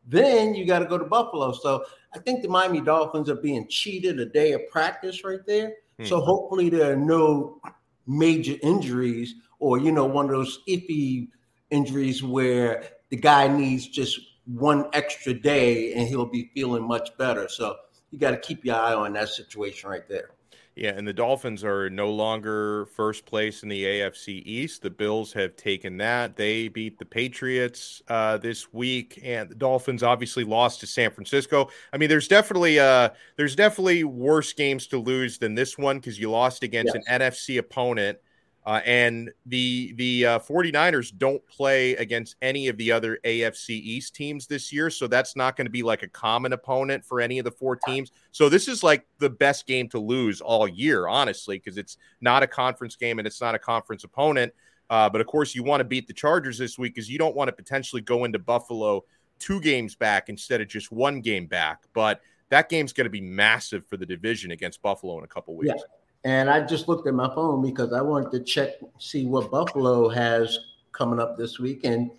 Then you got to go to Buffalo. So I think the Miami Dolphins are being cheated a day of practice right there. Hmm. So hopefully there are no major injuries or, you know, one of those iffy injuries where the guy needs just one extra day and he'll be feeling much better. So you got to keep your eye on that situation right there. Yeah, and the Dolphins are no longer first place in the A F C East. The Bills have taken that. They beat the Patriots uh, this week, and the Dolphins obviously lost to San Francisco. I mean, there's definitely uh, there's definitely worse games to lose than this one because you lost against yes. an N F C opponent, uh, and the the uh, 49ers don't play against any of the other A F C East teams this year, so that's not going to be like a common opponent for any of the four teams. So this is like the best game to lose all year, honestly, because it's not a conference game and it's not a conference opponent. Uh, but, of course, you want to beat the Chargers this week because you don't want to potentially go into Buffalo two games back instead of just one game back. But that game's going to be massive for the division against Buffalo in a couple weeks. Yeah. And I just looked at my phone because I wanted to check, see what Buffalo has coming up this week. And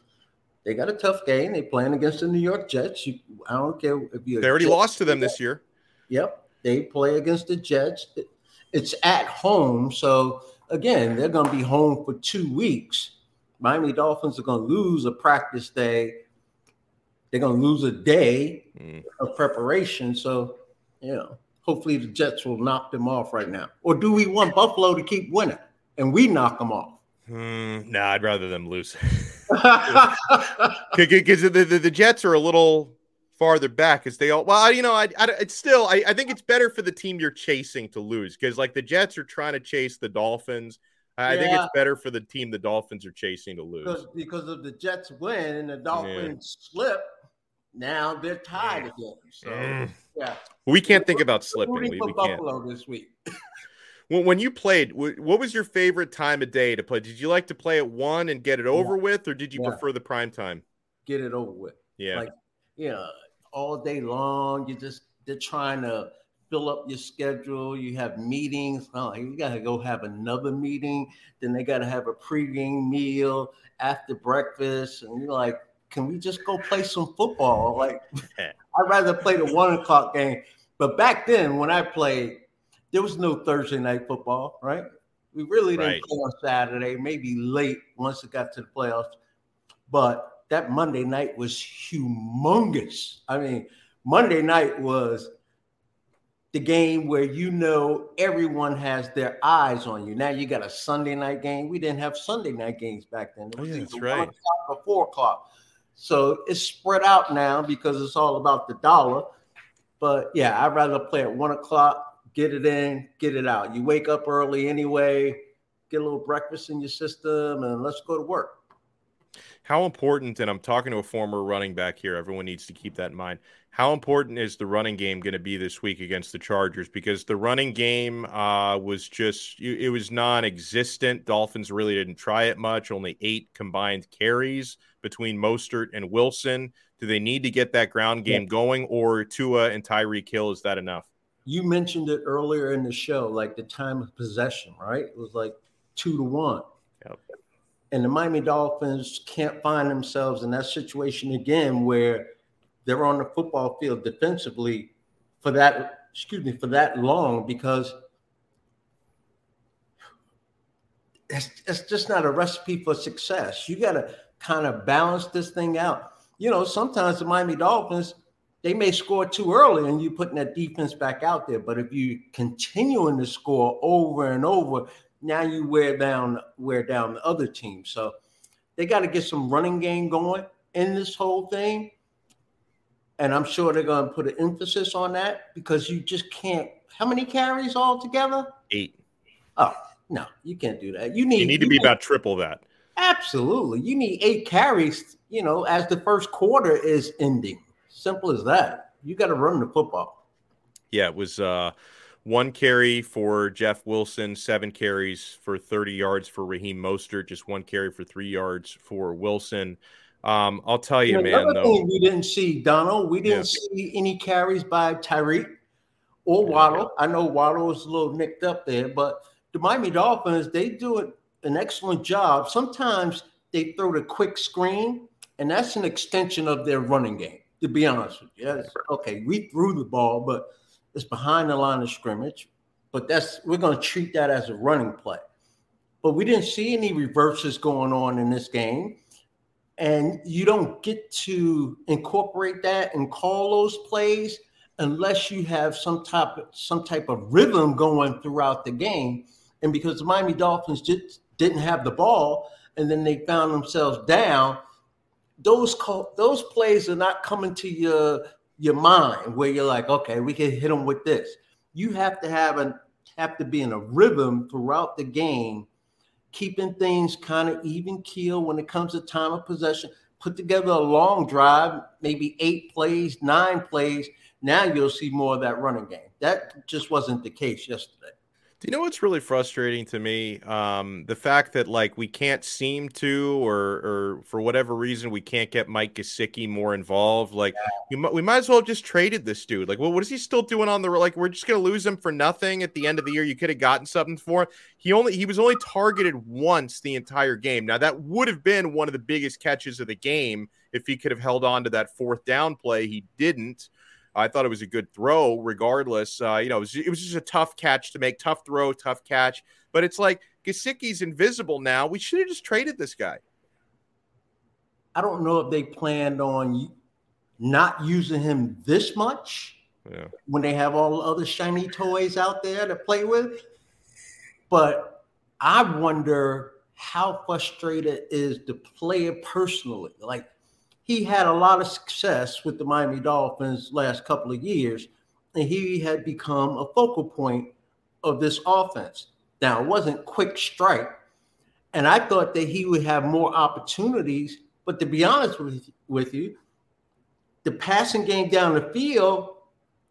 they got a tough game. They're playing against the New York Jets. You, I don't care if you – They already Jets, lost to them this year. Yep, they play against the Jets. It's at home, so, again, they're going to be home for two weeks. Miami Dolphins are going to lose a practice day. They're going to lose a day mm. of preparation. So, you know, hopefully the Jets will knock them off right now. Or do we want Buffalo to keep winning and we knock them off? Mm, no, nah, I'd rather them lose. Because the, the, the Jets are a little – farther back as they all well you know I, I it's still I, I think it's better for the team you're chasing to lose because like the Jets are trying to chase the Dolphins. I yeah. think it's better for the team the Dolphins are chasing to lose because, because of the Jets win and the Dolphins yeah. slip. Now they're tied yeah. again. So mm. yeah, we can't think we're, about slipping. We, we Buffalo can't. This week. When when you played, what was your favorite time of day to play? Did you like to play at one and get it over yeah. with, or did you yeah. prefer the prime time? Get it over with. Yeah. Like, you know, all day long, you just they're trying to fill up your schedule. You have meetings. Oh, you gotta go have another meeting. Then they gotta have a pregame meal after breakfast, and you're like, "Can we just go play some football?" Like, I'd rather play the one o'clock game. But back then, when I played, there was no Thursday night football, right? We really didn't right. play on Saturday. Maybe late once it got to the playoffs, but. That Monday night was humongous. I mean, Monday night was the game where, you know, everyone has their eyes on you. Now you got a Sunday night game. We didn't have Sunday night games back then. It was oh, yeah, either right. one o'clock or four o'clock. So it's spread out now because it's all about the dollar. But yeah, I'd rather play at one o'clock, get it in, get it out. You wake up early anyway, get a little breakfast in your system, and let's go to work. How important, and I'm talking to a former running back here, everyone needs to keep that in mind, how important is the running game going to be this week against the Chargers? Because the running game uh, was just, it was non-existent. Dolphins really didn't try it much, only eight combined carries between Mostert and Wilson. Do they need to get that ground game going, or Tua and Tyreek Hill, is that enough? You mentioned it earlier in the show, like the time of possession, right? It was like two to one. Yep. And the Miami Dolphins can't find themselves in that situation again where they're on the football field defensively for that, excuse me, for that long, because it's, it's just not a recipe for success. You got to kind of balance this thing out. You know, sometimes the Miami Dolphins, they may score too early and you're putting that defense back out there. But if you're continuing to score over and over, now you wear down wear down the other team. So they got to get some running game going in this whole thing. And I'm sure they're going to put an emphasis on that, because you just can't – how many carries altogether? Eight. Oh, no, you can't do that. You need, you need to be about triple that. Absolutely. You need eight carries, you know, as the first quarter is ending. Simple as that. You got to run the football. Yeah, it was uh... – one carry for Jeff Wilson, seven carries for thirty yards for Raheem Mostert, just one carry for three yards for Wilson. Um, I'll tell you, man. Another thing we didn't see, Donald, we didn't yeah. see any carries by Tyreek or Waddle. I know Waddle was a little nicked up there, but the Miami Dolphins, they do an excellent job. Sometimes they throw the quick screen, and that's an extension of their running game, to be honest with you. That's, okay, we threw the ball, but it's behind the line of scrimmage, but that's we're going to treat that as a running play. But we didn't see any reverses going on in this game, and you don't get to incorporate that and call those plays unless you have some type of, some type of rhythm going throughout the game. And because the Miami Dolphins just didn't have the ball, and then they found themselves down, those call, those plays are not coming to your your mind where you're like, okay, we can hit them with this. You have to have an, have to be in a rhythm throughout the game, keeping things kind of even keel when it comes to time of possession. Put together a long drive, maybe eight plays, nine plays. Now you'll see more of that running game. That just wasn't the case yesterday. Do you know what's really frustrating to me? Um, the fact that, like, we can't seem to, or or for whatever reason, we can't get Mike Gesicki more involved. Like, we, we might as well have just traded this dude. Like, well, what is he still doing on the – like, we're just going to lose him for nothing at the end of the year. You could have gotten something for him. He, only, he was only targeted once the entire game. Now, that would have been one of the biggest catches of the game if he could have held on to that fourth down play. He didn't. I thought it was a good throw regardless. Uh, you know, it was, it was just a tough catch to make, tough throw, tough catch. But it's like Gesicki's invisible now. We should have just traded this guy. I don't know if they planned on not using him this much yeah. when they have all the other shiny toys out there to play with. But I wonder how frustrated is the player personally. Like, he had a lot of success with the Miami Dolphins last couple of years, and he had become a focal point of this offense. Now, it wasn't quick strike, and I thought that he would have more opportunities, but to be honest with, with you, the passing game down the field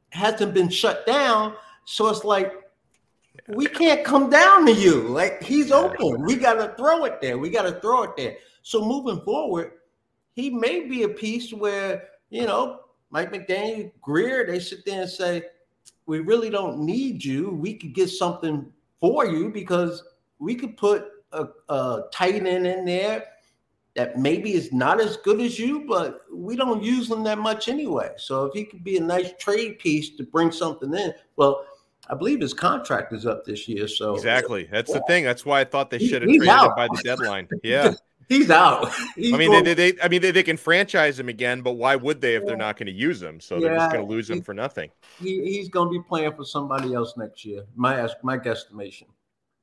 hasn't been shut down, so it's like, we can't come down to you. Like, he's open. We got to throw it there. We got to throw it there. So moving forward, he may be a piece where, you know, Mike McDaniel, Greer, they sit there and say, we really don't need you. We could get something for you, because we could put a, a tight end in there that maybe is not as good as you, but we don't use them that much anyway. So if he could be a nice trade piece to bring something in, well, I believe his contract is up this year. So exactly. That's yeah. the thing. That's why I thought they should have traded him by the deadline. Yeah. He's out. He's I mean, they, they, they, I mean, they, they can franchise him again, but why would they if they're not going to use him? So they're yeah, just going to lose him for nothing. He, he's going to be playing for somebody else next year. My my guesstimation.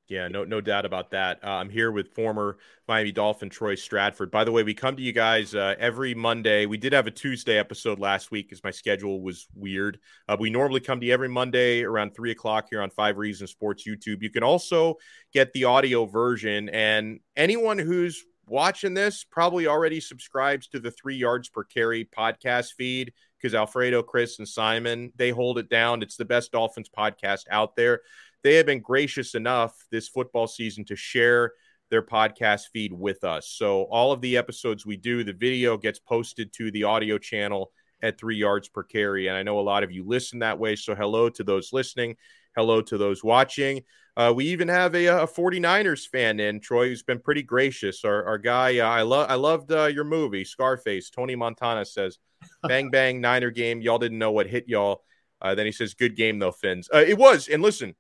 Yeah, no no doubt about that. Uh, I'm here with former Miami Dolphin Troy Stratford. By the way, we come to you guys uh, every Monday. We did have a Tuesday episode last week because my schedule was weird. Uh, we normally come to you every Monday around three o'clock here on Five Reasons Sports YouTube. You can also get the audio version. And anyone who's watching this probably already subscribes to the Three Yards Per Carry podcast feed, because Alfredo, Chris, and Simon, they hold it down. It's the best Dolphins podcast out there. They have been gracious enough this football season to share their podcast feed with us. So all of the episodes we do, the video gets posted to the audio channel at Three Yards Per Carry. And I know a lot of you listen that way. So hello to those listening. Hello to those watching. Uh, we even have a, a 49ers fan in, Troy, who's been pretty gracious. Our, our guy, uh, I, lo- I loved uh, your movie, Scarface. Tony Montana says, bang, bang, Niner game. Y'all didn't know what hit y'all. Uh, then he says, good game, though, Fins. Uh, it was. And listen,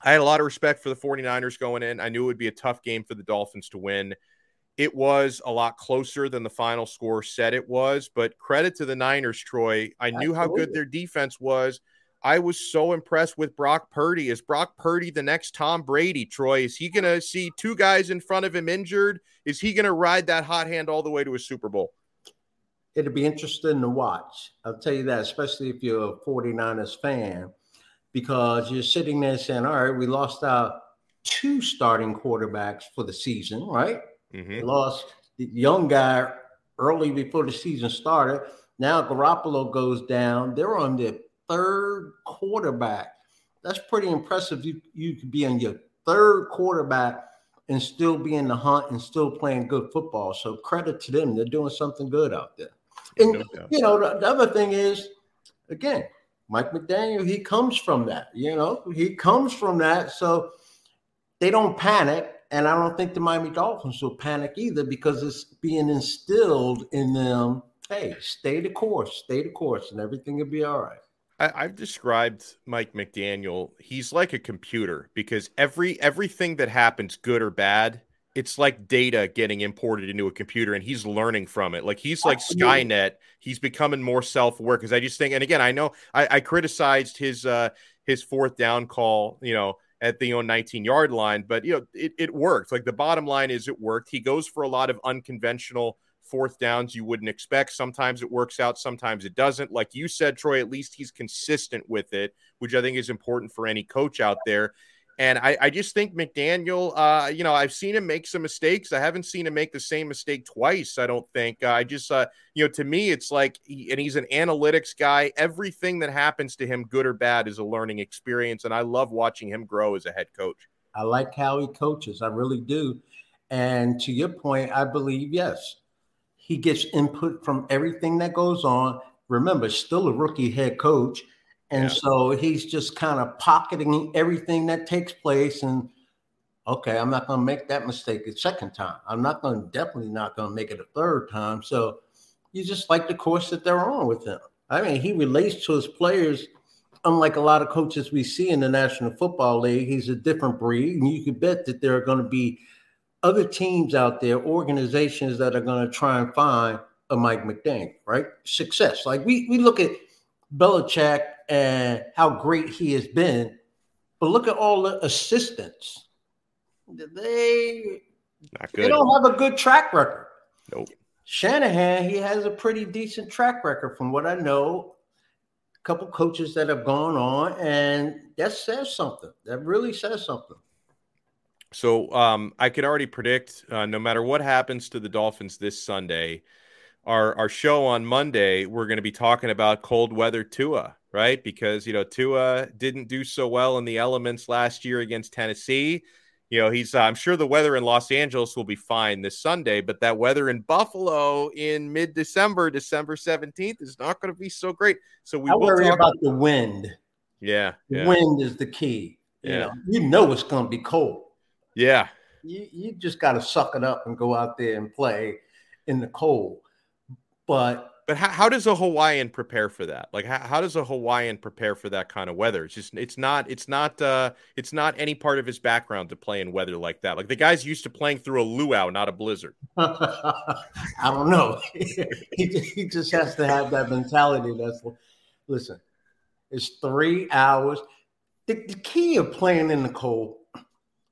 I had a lot of respect for the 49ers going in. I knew it would be a tough game for the Dolphins to win. It was a lot closer than the final score said it was, but credit to the Niners, Troy. I Absolutely. knew how good their defense was. I was so impressed with Brock Purdy. Is Brock Purdy the next Tom Brady, Troy? Is he going to see two guys in front of him injured? Is he going to ride that hot hand all the way to a Super Bowl? It'll be interesting to watch. I'll tell you that, especially if you're a 49ers fan. Because you're sitting there saying, all right, we lost our two starting quarterbacks for the season, right? Mm-hmm. We lost the young guy early before the season started. Now Garoppolo goes down. They're on their third quarterback. That's pretty impressive. You, you could be on your third quarterback and still be in the hunt and still playing good football. So credit to them. They're doing something good out there. And, no doubt. you know, the, the other thing is, again, Mike McDaniel, he comes from that, you know, he comes from that. So they don't panic. And I don't think the Miami Dolphins will panic either, because it's being instilled in them. Hey, stay the course, stay the course, and everything will be all right. I, I've described Mike McDaniel. He's like a computer, because every everything that happens, good or bad, it's like data getting imported into a computer, and he's learning from it. Like he's like Skynet. He's becoming more self-aware. Cause I just think, and again, I know I, I criticized his, uh, his fourth down call, you know, at the own nineteen yard line, but you know, it, it worked. Like the bottom line is it worked. He goes for a lot of unconventional fourth downs you wouldn't expect. Sometimes it works out. Sometimes it doesn't. Like you said, Troy, at least he's consistent with it, which I think is important for any coach out there. And I, I just think McDaniel, uh, you know, I've seen him make some mistakes. I haven't seen him make the same mistake twice, I don't think. Uh, I just, uh, you know, to me, it's like, he, and he's an analytics guy. Everything that happens to him, good or bad, is a learning experience. And I love watching him grow as a head coach. I like how he coaches. I really do. And to your point, I believe, yes, he gets input from everything that goes on. Remember, still a rookie head coach. And yeah. so he's just kind of pocketing everything that takes place. And, okay, I'm not going to make that mistake a second time. I'm not going to definitely not going to make it a third time. So you just like the course that they're on with him. I mean, he relates to his players. Unlike a lot of coaches we see in the National Football League, he's a different breed. And you could bet that there are going to be other teams out there, organizations that are going to try and find a Mike McDaniel, right? Success. Like we we look at Belichick and how great he has been, but look at all the assistants. They, Not good. They don't have a good track record. Nope. Shanahan, he has a pretty decent track record from what I know. A couple coaches that have gone on, and that says something. That really says something. So um, I could already predict uh, no matter what happens to the Dolphins this Sunday, Our our show on Monday, we're going to be talking about cold weather Tua, right? Because, you know, Tua didn't do so well in the elements last year against Tennessee. You know, he's uh, I'm sure the weather in Los Angeles will be fine this Sunday, but that weather in Buffalo in mid-December, December seventeenth, is not going to be so great. So we I will worry talk- about the wind. Yeah, yeah. Wind is the key. You yeah. know, you know it's going to be cold. Yeah. You, you just got to suck it up and go out there and play in the cold. But but how, how does a Hawaiian prepare for that? Like how, how does a Hawaiian prepare for that kind of weather? It's just it's not it's not uh, it's not any part of his background to play in weather like that. Like the guy's used to playing through a luau, not a blizzard. I don't know. he, he just has to have that mentality. That's listen. It's three hours. The, the key of playing in the cold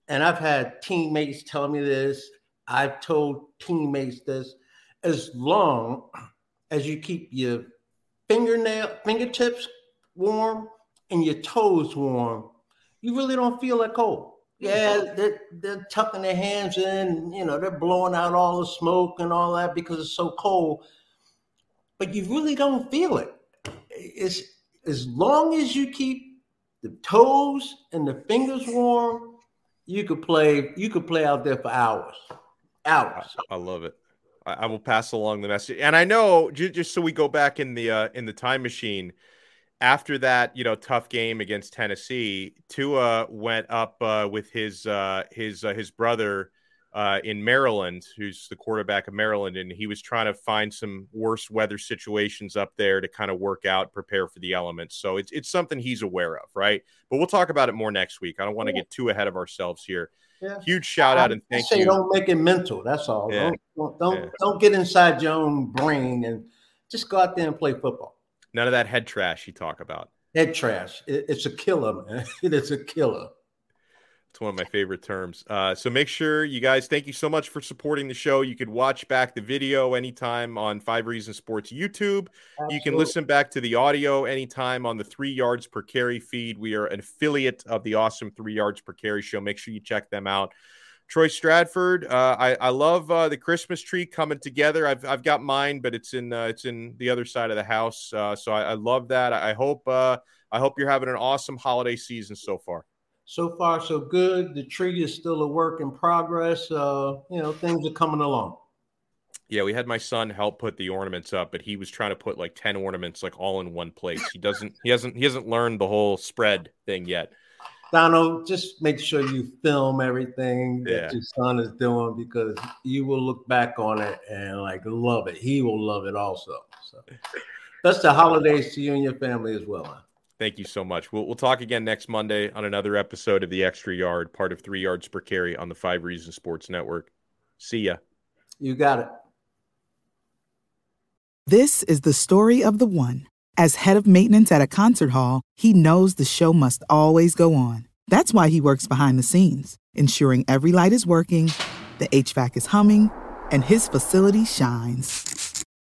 and I've had teammates tell me this, I've told teammates this, as long as you keep your fingernail, fingertips warm and your toes warm, you really don't feel that cold. Yeah, they're, they're tucking their hands in, you know, they're blowing out all the smoke and all that because it's so cold. But you really don't feel it. It's as long as you keep the toes and the fingers warm, you could play, you could play out there for hours. Hours. I, I love it. I, I will pass along the message. And I know, just, just so we go back in the uh, in the time machine, after that, you know, tough game against Tennessee, Tua went up uh, with his uh, his uh, his brother uh, in Maryland, who's the quarterback of Maryland, and he was trying to find some worse weather situations up there to kind of work out, prepare for the elements. So it's it's something he's aware of, right? But we'll talk about it more next week. I don't want to yeah. get too ahead of ourselves here. Yeah. Huge shout out I, and thank I say you. Don't make it mental. That's all. Yeah. Don't don't yeah. don't get inside your own brain and just go out there and play football. None of that head trash you talk about. Head trash. It, it's a killer, man. It is a killer. It's one of my favorite terms. Uh, so make sure you guys, thank you so much for supporting the show. You could watch back the video anytime on Five Reasons Sports YouTube. Absolutely. You can listen back to the audio anytime on the Three Yards Per Carry feed. We are an affiliate of the awesome Three Yards Per Carry show. Make sure you check them out. Troy Stratford, uh, I, I love uh, the Christmas tree coming together. I've I've got mine, but it's in uh, it's in the other side of the house. Uh, so I, I love that. I hope uh, I hope you're having an awesome holiday season so far. So far, so good. The tree is still a work in progress. Uh, you know, things are coming along. Yeah, we had my son help put the ornaments up, but he was trying to put like ten ornaments, like all in one place. He doesn't. he hasn't. He hasn't learned the whole spread thing yet. Donald, just make sure you film everything that yeah. your son is doing, because you will look back on it and like love it. He will love it also. So that's the holidays to you and your family as well, man. Thank you so much. We'll we'll talk again next Monday on another episode of The Extra Yard, part of Three Yards Per Carry on the Five Reasons Sports Network. See ya. You got it. This is the story of the one. As head of maintenance at a concert hall, he knows the show must always go on. That's why he works behind the scenes, ensuring every light is working, the H V A C is humming, and his facility shines.